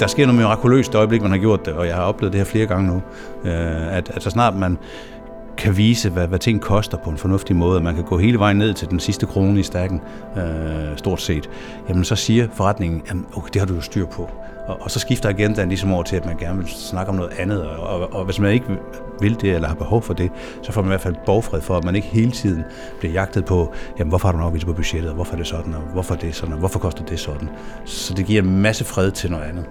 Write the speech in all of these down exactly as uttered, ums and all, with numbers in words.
der sker noget mirakuløst det øjeblik, man har gjort det, og jeg har oplevet det her flere gange nu, øh, at, at så snart man kan vise, hvad, hvad ting koster på en fornuftig måde, man kan gå hele vejen ned til den sidste krone i stakken, øh, stort set, jamen så siger forretningen, jamen okay, det har du jo styr på. Og, og så skifter agendaen ligesom over til, at man gerne vil snakke om noget andet, og, og, og hvis man ikke vil det, eller har behov for det, så får man i hvert fald borgfred for, at man ikke hele tiden bliver jagtet på, jamen hvorfor har du en afvigelse på budgettet, og hvorfor er det sådan, og hvorfor er det sådan, og hvorfor koster det sådan. Så det giver en masse fred til noget andet.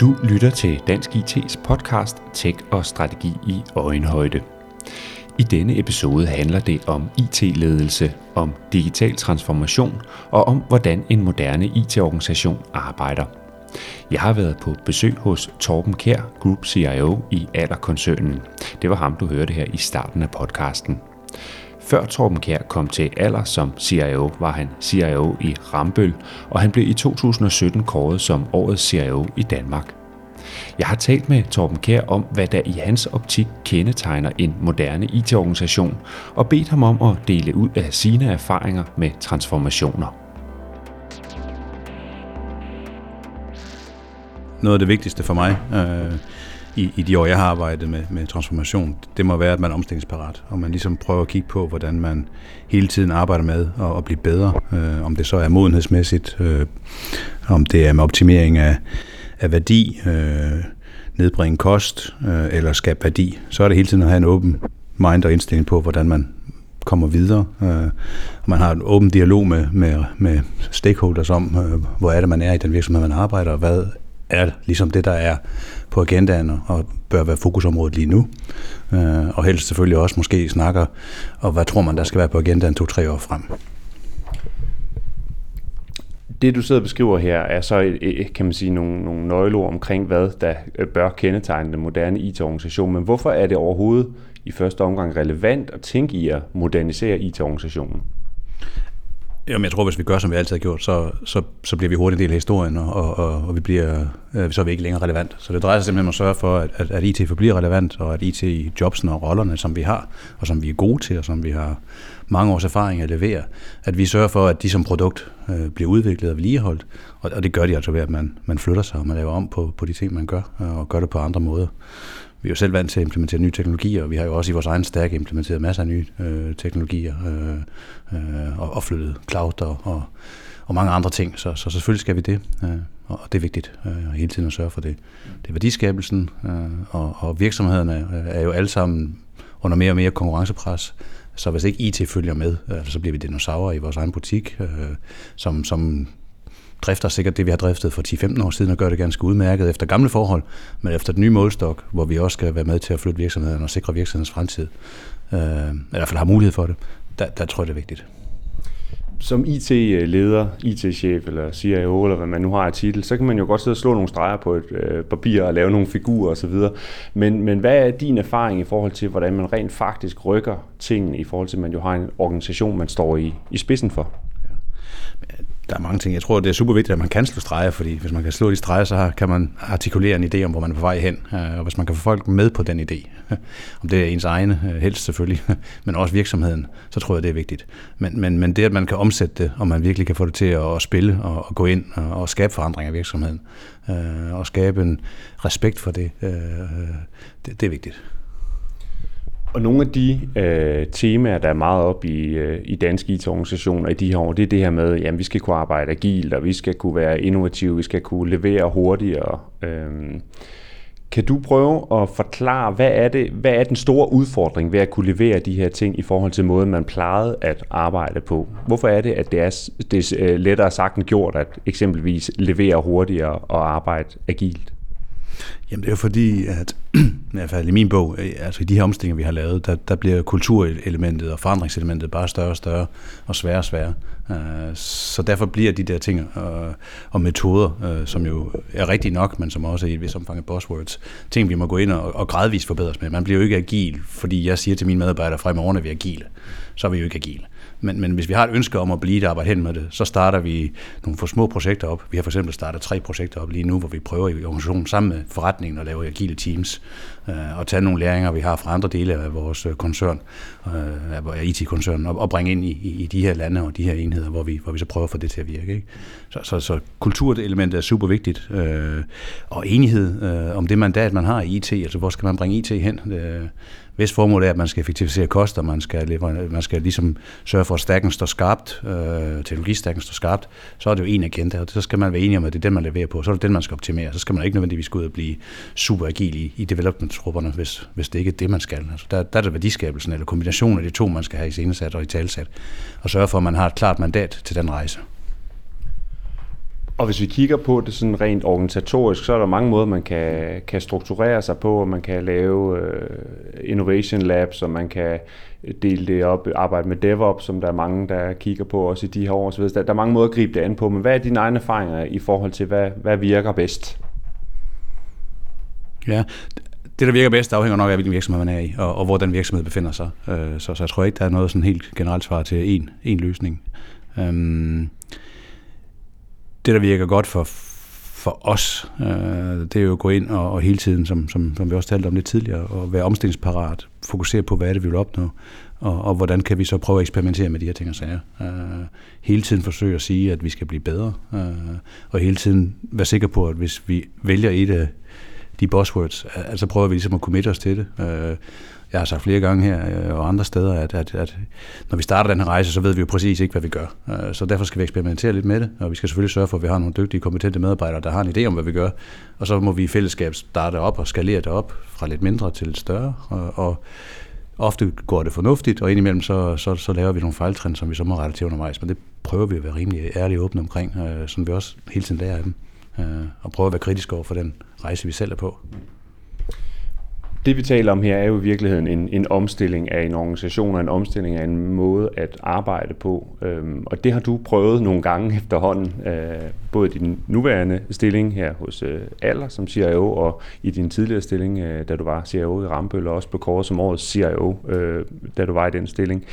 Du lytter til Dansk I T's podcast Tech og Strategi i Øjenhøjde. I denne episode handler det om I T-ledelse, om digital transformation og om, hvordan en moderne I T-organisation arbejder. Jeg har været på besøg hos Torben Kær, Group C I O i Aller-koncernen. Det var ham, du hørte her i starten af podcasten. Før Torben Kær kom til Aller som C I O, var han C I O i Rambøll, og han blev i to tusind og sytten kåret som årets C I O i Danmark. Jeg har talt med Torben Kær om, hvad der i hans optik kendetegner en moderne I T-organisation, og bedt ham om at dele ud af sine erfaringer med transformationer. Noget af det vigtigste for mig øh I, i de år, jeg har arbejdet med, med transformation, det må være, at man er omstillingsparat, og man ligesom prøver at kigge på, hvordan man hele tiden arbejder med at, at blive bedre, øh, om det så er modenhedsmæssigt, øh, om det er med optimering af, af værdi, øh, nedbringe kost øh, eller skabe værdi, så er det hele tiden at have en åben mind og indstilling på, hvordan man kommer videre. Øh, og man har en åben dialog med, med, med stakeholders om, øh, hvor er det, man er i den virksomhed, man arbejder, og hvad er ligesom det, der er på agendaen og bør være fokusområdet lige nu. Og helst selvfølgelig også måske snakker, og hvad tror man, der skal være på agendaen to-tre år frem. Det, du sidder og beskriver her, er så, kan man sige, nogle, nogle nøgleord omkring, hvad der bør kendetegne den moderne I T-organisation. Men hvorfor er det overhovedet i første omgang relevant at tænke i at modernisere I T-organisationen? Jamen, jeg tror, hvis vi gør, som vi altid har gjort, så, så, så bliver vi hurtigt en del af historien, og, og, og vi bliver, øh, så er vi ikke længere relevant. Så det drejer sig simpelthen om at sørge for, at, at, at I T forbliver relevant, og at I T i jobsene og rollerne, som vi har, og som vi er gode til, og som vi har mange års erfaring at levere, at vi sørger for, at de som produkt øh, bliver udviklet og vedligeholdt, og, og det gør de altså ved, at man, man flytter sig, og man laver om på, på de ting, man gør, og gør det på andre måder. Vi er jo selv vant til at implementere nye teknologier, og vi har jo også i vores egen stack implementeret masser af nye øh, teknologier, øh, øh, og flyttet cloud og, og, og mange andre ting, så, så selvfølgelig skal vi det, øh, og det er vigtigt øh, hele tiden at sørge for det. Det er værdiskabelsen, øh, og, og virksomhederne er jo alle sammen under mere og mere konkurrencepres, så hvis ikke I T følger med, øh, så bliver vi dinosaurer i vores egen butik, øh, som... som drifter sikkert det, vi har driftet for ti til femten år siden, og gør det ganske udmærket efter gamle forhold, men efter den nye målstok, hvor vi også skal være med til at flytte virksomheden og sikre virksomhedens fremtid, øh, eller i hvert fald har mulighed for det, der, der tror jeg, det er vigtigt. Som I T-leder, I T-chef eller C I O, eller hvad man nu har af titel, så kan man jo godt sidde og slå nogle streger på et øh, papir og lave nogle figurer osv. Men, men hvad er din erfaring i forhold til, hvordan man rent faktisk rykker tingene i forhold til, at man jo har en organisation, man står i, i spidsen for? Der er mange ting. Jeg tror, det er super vigtigt, at man kan slå streger, fordi hvis man kan slå de streger, så kan man artikulere en idé om, hvor man er på vej hen. Og hvis man kan få folk med på den idé, om det er ens egne, helst selvfølgelig, men også virksomheden, så tror jeg, det er vigtigt. Men, men, men det, at man kan omsætte det, og man virkelig kan få det til at spille og, og gå ind og, og skabe forandring af virksomheden, og skabe en respekt for det, det, det er vigtigt. Og nogle af de øh, temaer, der er meget op i, øh, i danske I T-organisationer i de her år, det er det her med, at vi skal kunne arbejde agilt, og vi skal kunne være innovative, vi skal kunne levere hurtigere. Øhm, kan du prøve at forklare, hvad er, det, hvad er den store udfordring ved at kunne levere de her ting i forhold til måden, man plejede at arbejde på? Hvorfor er det, at det er, det er lettere sagt end gjort at eksempelvis levere hurtigere og arbejde agilt? Jamen det er jo fordi, at i hvert fald i min bog, altså i de her omstillinger, vi har lavet, der, der bliver kulturelementet og forandringselementet bare større og større og sværere og sværere. Så derfor bliver de der ting og, og metoder, som jo er rigtigt nok, men som også i et vis omfang er buzzwords, ting vi må gå ind og, og gradvist forbedres med. Man bliver jo ikke agil, fordi jeg siger til mine medarbejdere, fra i morgen er vi agile, så er vi jo ikke agile. Men, men hvis vi har et ønske om at blive der og arbejde hen med det, så starter vi nogle for små projekter op. Vi har for eksempel startet tre projekter op lige nu, hvor vi prøver i organisationen sammen med forretningen at lave agile teams øh, og tage nogle læringer, vi har fra andre dele af vores koncern, øh, I T-koncernen, og, og bringe ind i, i, i de her lande og de her enheder, hvor vi, hvor vi så prøver at få det til at virke. Ikke? Så, så, så kulturelementet er super vigtigt, øh, og enighed øh, om det mandat, man har i I T, altså hvor skal man bringe I T hen? Øh, Hvis formålet er, at man skal effektivisere koster, man skal, man skal ligesom sørge for, at stakken står skarpt, øh, teknologistakken står skarpt, så er det jo en agenda, og så skal man være enig om, at det er den, man leverer på, så er det den, man skal optimere. Så skal man ikke nødvendigvis gå ud og blive super agil i, i development-trupperne, hvis, hvis det ikke er det, man skal. Altså, der, der er det værdiskabelsen, eller kombinationen af de to, man skal have i scenesat og i talsat, og sørge for, at man har et klart mandat til den rejse. Og hvis vi kigger på det sådan rent organisatorisk, så er der mange måder, man kan, kan strukturere sig på, og man kan lave øh, innovation labs, og man kan dele det op, arbejde med DevOps, som der er mange, der kigger på også i de her år. Så der, der er mange måder at gribe det an på, men hvad er dine egne erfaringer i forhold til, hvad, hvad virker bedst? Ja, det, der virker bedst, afhænger nok af, hvilken virksomhed man er i, og, og hvor den virksomhed befinder sig. Øh, så, så jeg tror ikke, der er noget sådan helt generelt svar til én løsning. Øhm Det, der virker godt for, for os, øh, det er jo at gå ind og, og hele tiden, som, som, som vi også talte om lidt tidligere, og være omstillingsparat, fokusere på, hvad er det, vi vil opnå, og, og hvordan kan vi så prøve at eksperimentere med de her ting og sager. Øh, hele tiden forsøge at sige, at vi skal blive bedre, øh, og hele tiden være sikker på, at hvis vi vælger et af de buzzwords, at, så prøver vi ligesom at committe os til det. Øh, Jeg har sagt flere gange her og andre steder, at, at, at når vi starter den her rejse, så ved vi jo præcis ikke, hvad vi gør. Så derfor skal vi eksperimentere lidt med det, og vi skal selvfølgelig sørge for, at vi har nogle dygtige, kompetente medarbejdere, der har en idé om, hvad vi gør. Og så må vi i fællesskab starte op og skalere det op fra lidt mindre til lidt større. Og, og ofte går det fornuftigt, og indimellem så, så, så laver vi nogle fejltrin, som vi så må rette til undervejs. Men det prøver vi at være rimelig ærlige og åbne omkring, som vi også hele tiden lærer af dem. Og prøver at være kritiske over for den rejse, vi selv er på. Det vi taler om her er jo i virkeligheden en, en omstilling af en organisation og en omstilling af en måde at arbejde på. Øhm, og det har du prøvet nogle gange efterhånden, øh, både i din nuværende stilling her hos øh, Aller som C I O og i din tidligere stilling, øh, da du var C I O i Rambøll og også blev kåret som årets C I O, øh, da du var i den stilling.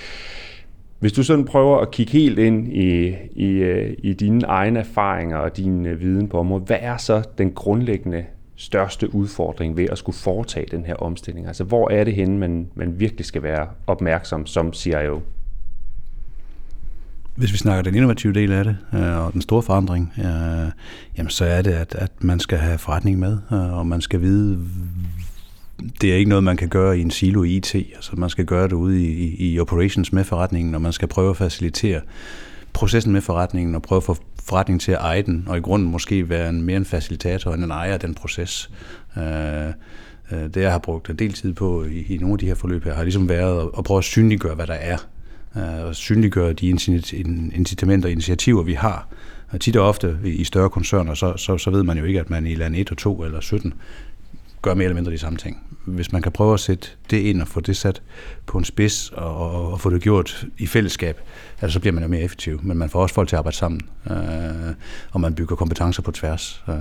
Hvis du sådan prøver at kigge helt ind i, i, i dine egne erfaringer og din øh, viden på området, hvad er så den grundlæggende største udfordring ved at skulle foretage den her omstilling? Altså, hvor er det henne, man, man virkelig skal være opmærksom som C I O? Hvis vi snakker den innovative del af det, og den store forandring, øh, jamen, så er det, at, at man skal have forretning med, og man skal vide, det er ikke noget, man kan gøre i en silo i I T. Altså, man skal gøre det ude i, i, i operations med forretningen, og man skal prøve at facilitere processen med forretningen og prøve at få forretningen til at eje den, og i grunden måske være en, mere en facilitator end en ejer af den proces. Øh, det jeg har brugt en del tid på i, i nogle af de her forløb her, har ligesom været at prøve at synliggøre, hvad der er, øh, og synliggøre de incitamenter og initiativer, vi har. Og tit og ofte i større koncerner, så, så, så ved man jo ikke, at man i land et og to eller sytten gør mere eller mindre de samme ting. Hvis man kan prøve at sætte det ind og få det sat på en spids og, og, og få det gjort i fællesskab, altså, så bliver man jo mere effektiv, men man får også folk til at arbejde sammen, øh, og man bygger kompetencer på tværs. Øh.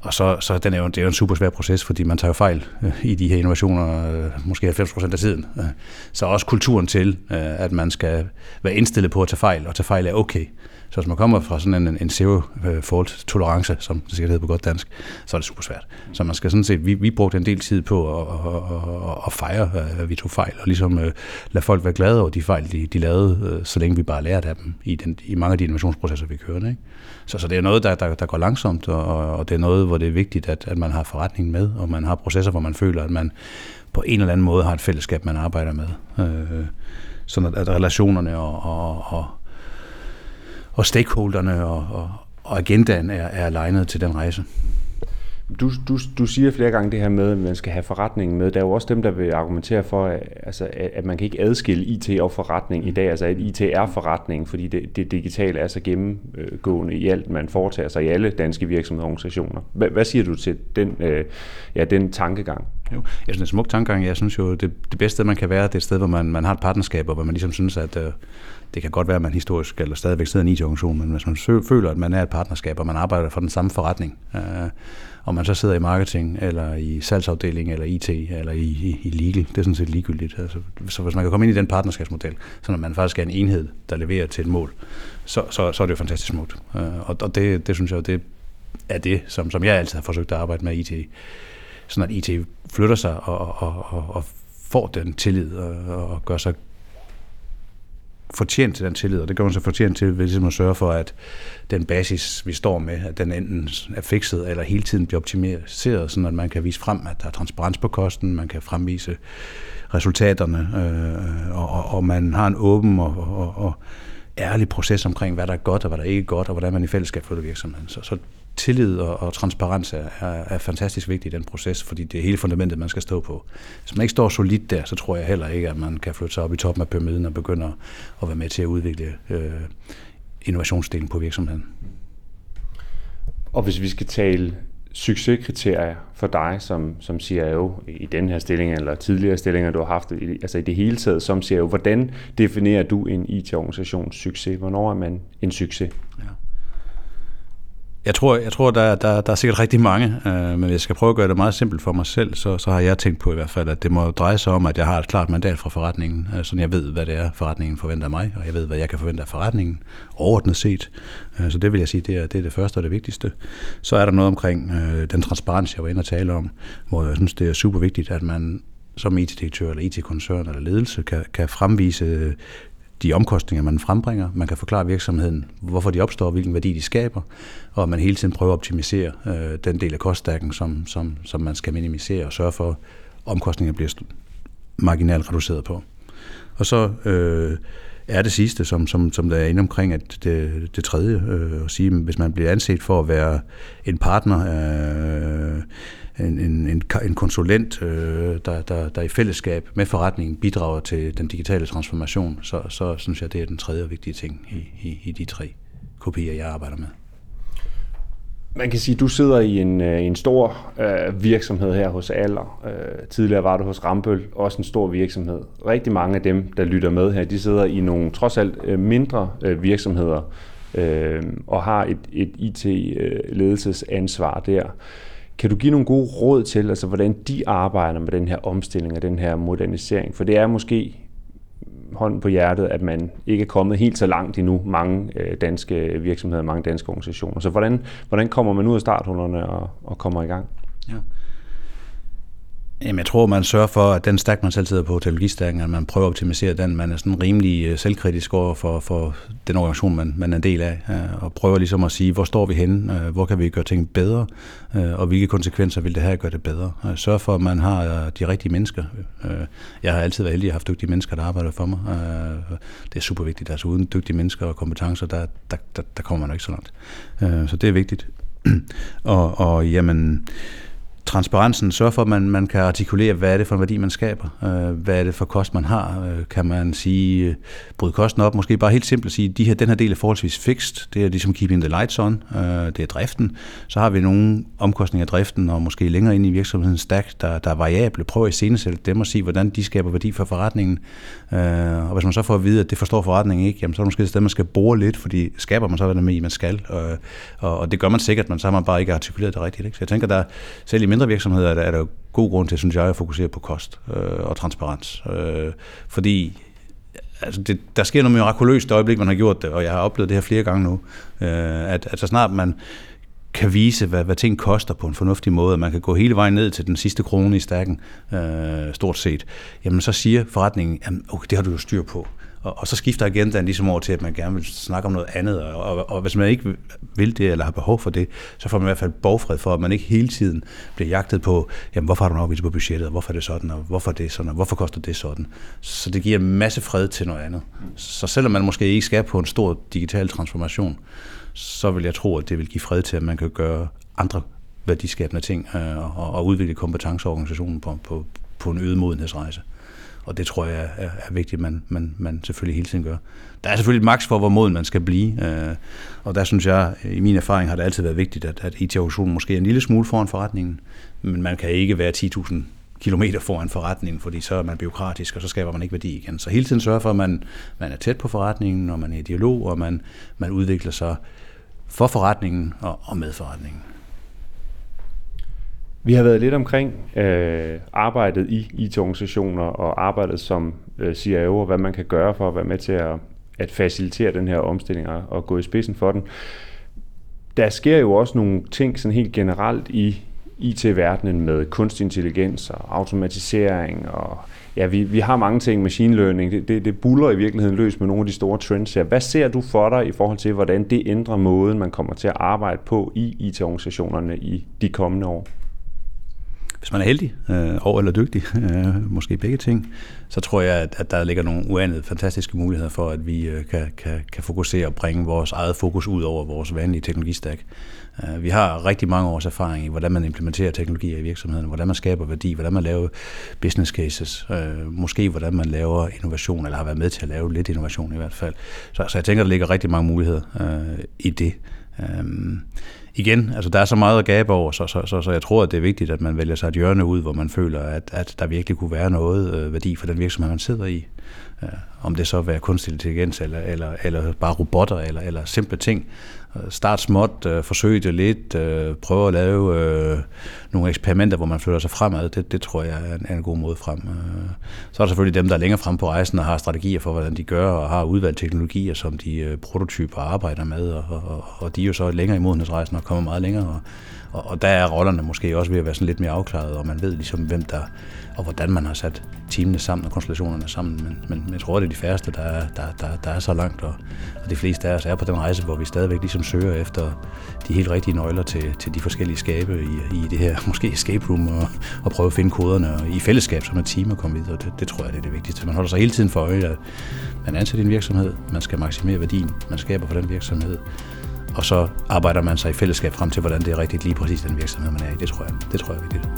Og så, så den er jo, det er jo en super svær proces, fordi man tager jo fejl øh, i de her innovationer, øh, måske halvfems procent af tiden. Øh. Så også kulturen til, øh, at man skal være indstillet på at tage fejl, og tage fejl er okay. Så hvis man kommer fra sådan en, en zero-fault-tolerance, som det sikkert hedder på godt dansk, så er det super svært. Så man skal sådan set, vi, vi brugte en del tid på at, at, at, at fejre, at vi tog fejl, og ligesom uh, lade folk være glade over de fejl, de, de lavede, uh, så længe vi bare lærte af dem i, den, i mange af de innovationsprocesser, vi kører. Ikke? Så, så det er noget, der, der, der går langsomt, og, og det er noget, hvor det er vigtigt, at, at man har forretningen med, og man har processer, hvor man føler, at man på en eller anden måde har et fællesskab, man arbejder med. Uh, sådan at relationerne og... og, og og stakeholderne og, og, og agendaen er, er alignet til den rejse. Du, du, du siger flere gange det her med, at man skal have forretningen med. Der er jo også dem, der vil argumentere for, at, altså, at man kan ikke adskille I T og forretning i dag. Altså, at I T er forretning, fordi det, det digitale er så gennemgående i alt, man foretager sig i alle danske virksomheder og organisationer. Hvad, hvad siger du til den, øh, ja, den tankegang? Jo. Jeg synes, det er en smuk tankegang. Jeg synes jo, det, det bedste sted, man kan være, det er et sted, hvor man, man har et partnerskab, og hvor man ligesom synes, at øh, Det kan godt være, at man historisk eller stadigvæk sidder i en I T-organisation, men hvis man føler, at man er et partnerskab, og man arbejder for den samme forretning, øh, og man så sidder i marketing, eller i salgsafdeling, eller I T, eller i, i, i legal, det er sådan set ligegyldigt. Altså, så hvis man kan komme ind i den partnerskabsmodel, så når man faktisk er en enhed, der leverer til et mål, så, så, så er det jo fantastisk smukt. Øh, og og det, det synes jeg, det er det, som, som jeg altid har forsøgt at arbejde med I T. Sådan at I T flytter sig og, og, og, og får den tillid, og, og gør sig fortjent til den tillid, og det gør man så fortjent til ved ligesom at sørge for, at den basis, vi står med, at den enten er fikset eller hele tiden bliver optimeret, sådan at man kan vise frem, at der er transparens på kosten, man kan fremvise resultaterne, øh, og, og man har en åben og, og, og ærlig proces omkring, hvad der er godt og hvad der ikke er godt, og hvordan man i fællesskab flytter virksomheden. Så, så tillid og, og transparens er, er fantastisk vigtigt i den proces, fordi det er hele fundamentet, man skal stå på. Hvis man ikke står solidt der, så tror jeg heller ikke, at man kan flytte sig op i toppen af pyramiden og begynde at være med til at udvikle øh, innovationsdelen på virksomheden. Og hvis vi skal tale succeskriterier for dig som, som C I O i den her stilling eller tidligere stillinger, du har haft, altså i det hele taget som C I O, hvordan definerer du en I T-organisations succes? Hvornår er man en succes? Ja. Jeg tror, jeg tror der, der, der er sikkert rigtig mange, øh, men jeg skal prøve at gøre det meget simpelt for mig selv, så, så har jeg tænkt på i hvert fald, at det må dreje sig om, at jeg har et klart mandat fra forretningen, øh, så jeg ved, hvad det er, forretningen forventer af mig, og jeg ved, hvad jeg kan forvente af forretningen, overordnet set. Øh, så det vil jeg sige, det er, det er det første og det vigtigste. Så er der noget omkring øh, den transparens, jeg var inde og tale om, hvor jeg synes, det er super vigtigt, at man som I T-direktør eller I T-koncern eller ledelse kan, kan fremvise øh, de omkostninger, man frembringer. Man kan forklare virksomheden, hvorfor de opstår, hvilken værdi de skaber, og man hele tiden prøver at optimisere øh, den del af koststærken, som, som, som man skal minimisere og sørge for, at omkostninger bliver marginalt reduceret på. Og så øh, er det sidste, som, som, som der er inde omkring, at det, det tredje, øh, at sige, hvis man bliver anset for at være en partner, øh, En, en, en konsulent, øh, der, der, der i fællesskab med forretningen bidrager til den digitale transformation, så, så synes jeg, det er den tredje vigtige ting i, i, i de tre kopier, jeg arbejder med. Man kan sige, at du sidder i en, en stor øh, virksomhed her hos Aller. Øh, tidligere var du hos Rambøll, også en stor virksomhed. Rigtig mange af dem, der lytter med her, de sidder i nogle trods alt mindre øh, virksomheder øh, og har et, et I T-ledelsesansvar der. Kan du give nogle gode råd til, altså hvordan de arbejder med den her omstilling og den her modernisering? For det er måske hånden på hjertet, at man ikke er kommet helt så langt endnu, mange danske virksomheder, mange danske organisationer. Så hvordan, hvordan kommer man ud af starthullerne og, og kommer i gang? Ja. Jamen, jeg tror, man sørger for, at den stak, man selv sidder på, teknologistærken, at man prøver at optimisere den. Man er sådan rimelig selvkritisk over for, for den organisation, man, man er en del af, og prøver ligesom at sige, hvor står vi henne, hvor kan vi gøre ting bedre, og hvilke konsekvenser vil det her gøre det bedre. Sørg for, at man har de rigtige mennesker. Jeg har altid været heldig at have dygtige mennesker, der arbejder for mig. Det er super vigtigt. Altså uden dygtige mennesker og kompetencer, der, der, der, der kommer man ikke så langt. Så det er vigtigt. Og, og jamen... Transparensen sørger for, at man, man kan artikulere, hvad er det for en værdi, man skaber? Øh, hvad er det for kost, man har? Øh, kan man sige, øh, bryde kosten op? Måske bare helt simpelt sige, de her, den her del er forholdsvis fixed. Det er ligesom keeping the lights on. Øh, det er driften. Så har vi nogle omkostninger af driften, og måske længere ind i virksomhedens stack, der, der er variable. Prøv at iscenesætte dem og sige, hvordan de skaber værdi for forretningen. Øh, og hvis man så får at vide, at det forstår forretningen ikke, jamen, så er det måske et sted, man skal bore lidt, fordi skaber man så, hvad man skal. Øh, og, og det gør man sikkert, men så har man bare ikke artikuleret det rigtigt. Ikke? Så jeg tænker, der selv i mindre virksomheder er der, er der god grund til, synes jeg, at fokusere på kost øh, og transparens. Øh, fordi altså det, der sker noget mirakuløst i øjeblik, man har gjort det, og jeg har oplevet det her flere gange nu, øh, at, at så snart man kan vise, hvad, hvad ting koster på en fornuftig måde, og man kan gå hele vejen ned til den sidste krone i stakken, øh, stort set, jamen så siger forretningen, jamen okay, det har du jo styr på. Og så skifter agendaen ligesom over til, at man gerne vil snakke om noget andet, og, og, og hvis man ikke vil det, eller har behov for det, så får man i hvert fald borgfred for, at man ikke hele tiden bliver jagtet på, jamen hvorfor har du en afgivet på budgettet, og hvorfor er det sådan, og hvorfor er det sådan, og hvorfor koster det sådan. Så det giver en masse fred til noget andet. Så selvom man måske ikke skal på en stor digital transformation, så vil jeg tro, at det vil give fred til, at man kan gøre andre værdiskabende ting, og, og udvikle kompetenceorganisationen på, på, på en øget modenhedsrejse. Og det tror jeg er, er vigtigt, at man, man, man selvfølgelig hele tiden gør. Der er selvfølgelig et maks for, hvor moden man skal blive. Øh, og der synes jeg, i min erfaring har det altid været vigtigt, at, at I T-organisationen måske er en lille smule foran forretningen, men man kan ikke være kilometer foran forretningen, fordi så er man bureaukratisk, og så skaber man ikke værdi igen. Så hele tiden sørger for, at man, man er tæt på forretningen, og man er i dialog, og man, man udvikler sig for forretningen og, og med forretningen. Vi har været lidt omkring øh, arbejdet i I T-organisationer og arbejdet som øh, C I O, og hvad man kan gøre for at være med til at, at facilitere den her omstilling og, og gå i spidsen for den. Der sker jo også nogle ting sådan helt generelt i I T-verdenen med kunstig intelligens og automatisering. Og, ja, vi, vi har mange ting, machine learning, det, det, det buller i virkeligheden løs med nogle af de store trends her. Hvad ser du for dig i forhold til, hvordan det ændrer måden, man kommer til at arbejde på i I T-organisationerne i de kommende år? Hvis man er heldig øh, og eller dygtig, øh, måske begge ting, så tror jeg, at, at der ligger nogle uanede fantastiske muligheder for, at vi øh, kan, kan, kan fokusere og bringe vores eget fokus ud over vores vanlige teknologistak. Uh, vi har rigtig mange års erfaring i, hvordan man implementerer teknologier i virksomheden, hvordan man skaber værdi, hvordan man laver business cases, uh, måske hvordan man laver innovation, eller har været med til at lave lidt innovation i hvert fald. Så, så jeg tænker, der ligger rigtig mange muligheder uh, i det. Um, igen, altså der er så meget at gabe over, så, så, så, så jeg tror, at det er vigtigt, at man vælger sig et hjørne ud, hvor man føler, at, at der virkelig kunne være noget øh, værdi for den virksomhed, man sidder i. Ja, om det så er kunstig intelligens, eller, eller, eller bare robotter, eller, eller simple ting. Start småt, øh, forsøg det lidt, øh, prøv at lave øh, nogle eksperimenter, hvor man flytter sig fremad. Det, det tror jeg er en, er en god måde frem. Øh, så er der selvfølgelig dem, der er længere frem på rejsen og har strategier for, hvordan de gør, og har udvalgt teknologier, som de øh, prototyper arbejder med, og, og, og de er jo så længere i modenhedsrejsen og kommer meget længere. Og, og der er rollerne måske også ved at være sådan lidt mere afklaret, og man ved ligesom, hvem der og hvordan man har sat teamene sammen og konstellationerne sammen. Men, men, men jeg tror, det er de færreste, der er, der, der, der er så langt, og, og de fleste af os er på den rejse, hvor vi stadigvæk ligesom søger efter de helt rigtige nøgler til, til de forskellige skabe i, i det her måske escape room, og, og prøve at finde koderne og i fællesskab som et team og komme videre. Det, det tror jeg, det er det vigtigste. Man holder sig hele tiden for øje, at man ansætter en virksomhed, man skal maksimere værdien, man skaber for den virksomhed, og så arbejder man sig i fællesskab frem til, hvordan det er rigtigt lige præcis den virksomhed, man er i. Det tror jeg, det tror jeg er vigtigt.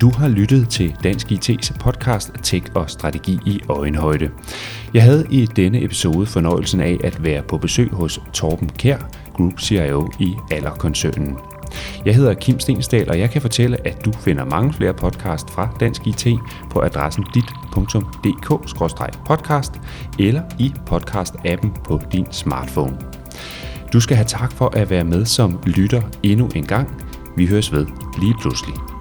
Du har lyttet til Dansk I T's podcast Tech og Strategi i Øjenhøjde. Jeg havde i denne episode fornøjelsen af at være på besøg hos Torben Kær, Group C I O i Aller-koncernen. Jeg hedder Kim Stensdal, og jeg kan fortælle, at du finder mange flere podcast fra Dansk I T på adressen dit punktum d k skråstreg podcast eller i podcast-appen på din smartphone. Du skal have tak for at være med som lytter endnu en gang. Vi høres ved lige pludselig.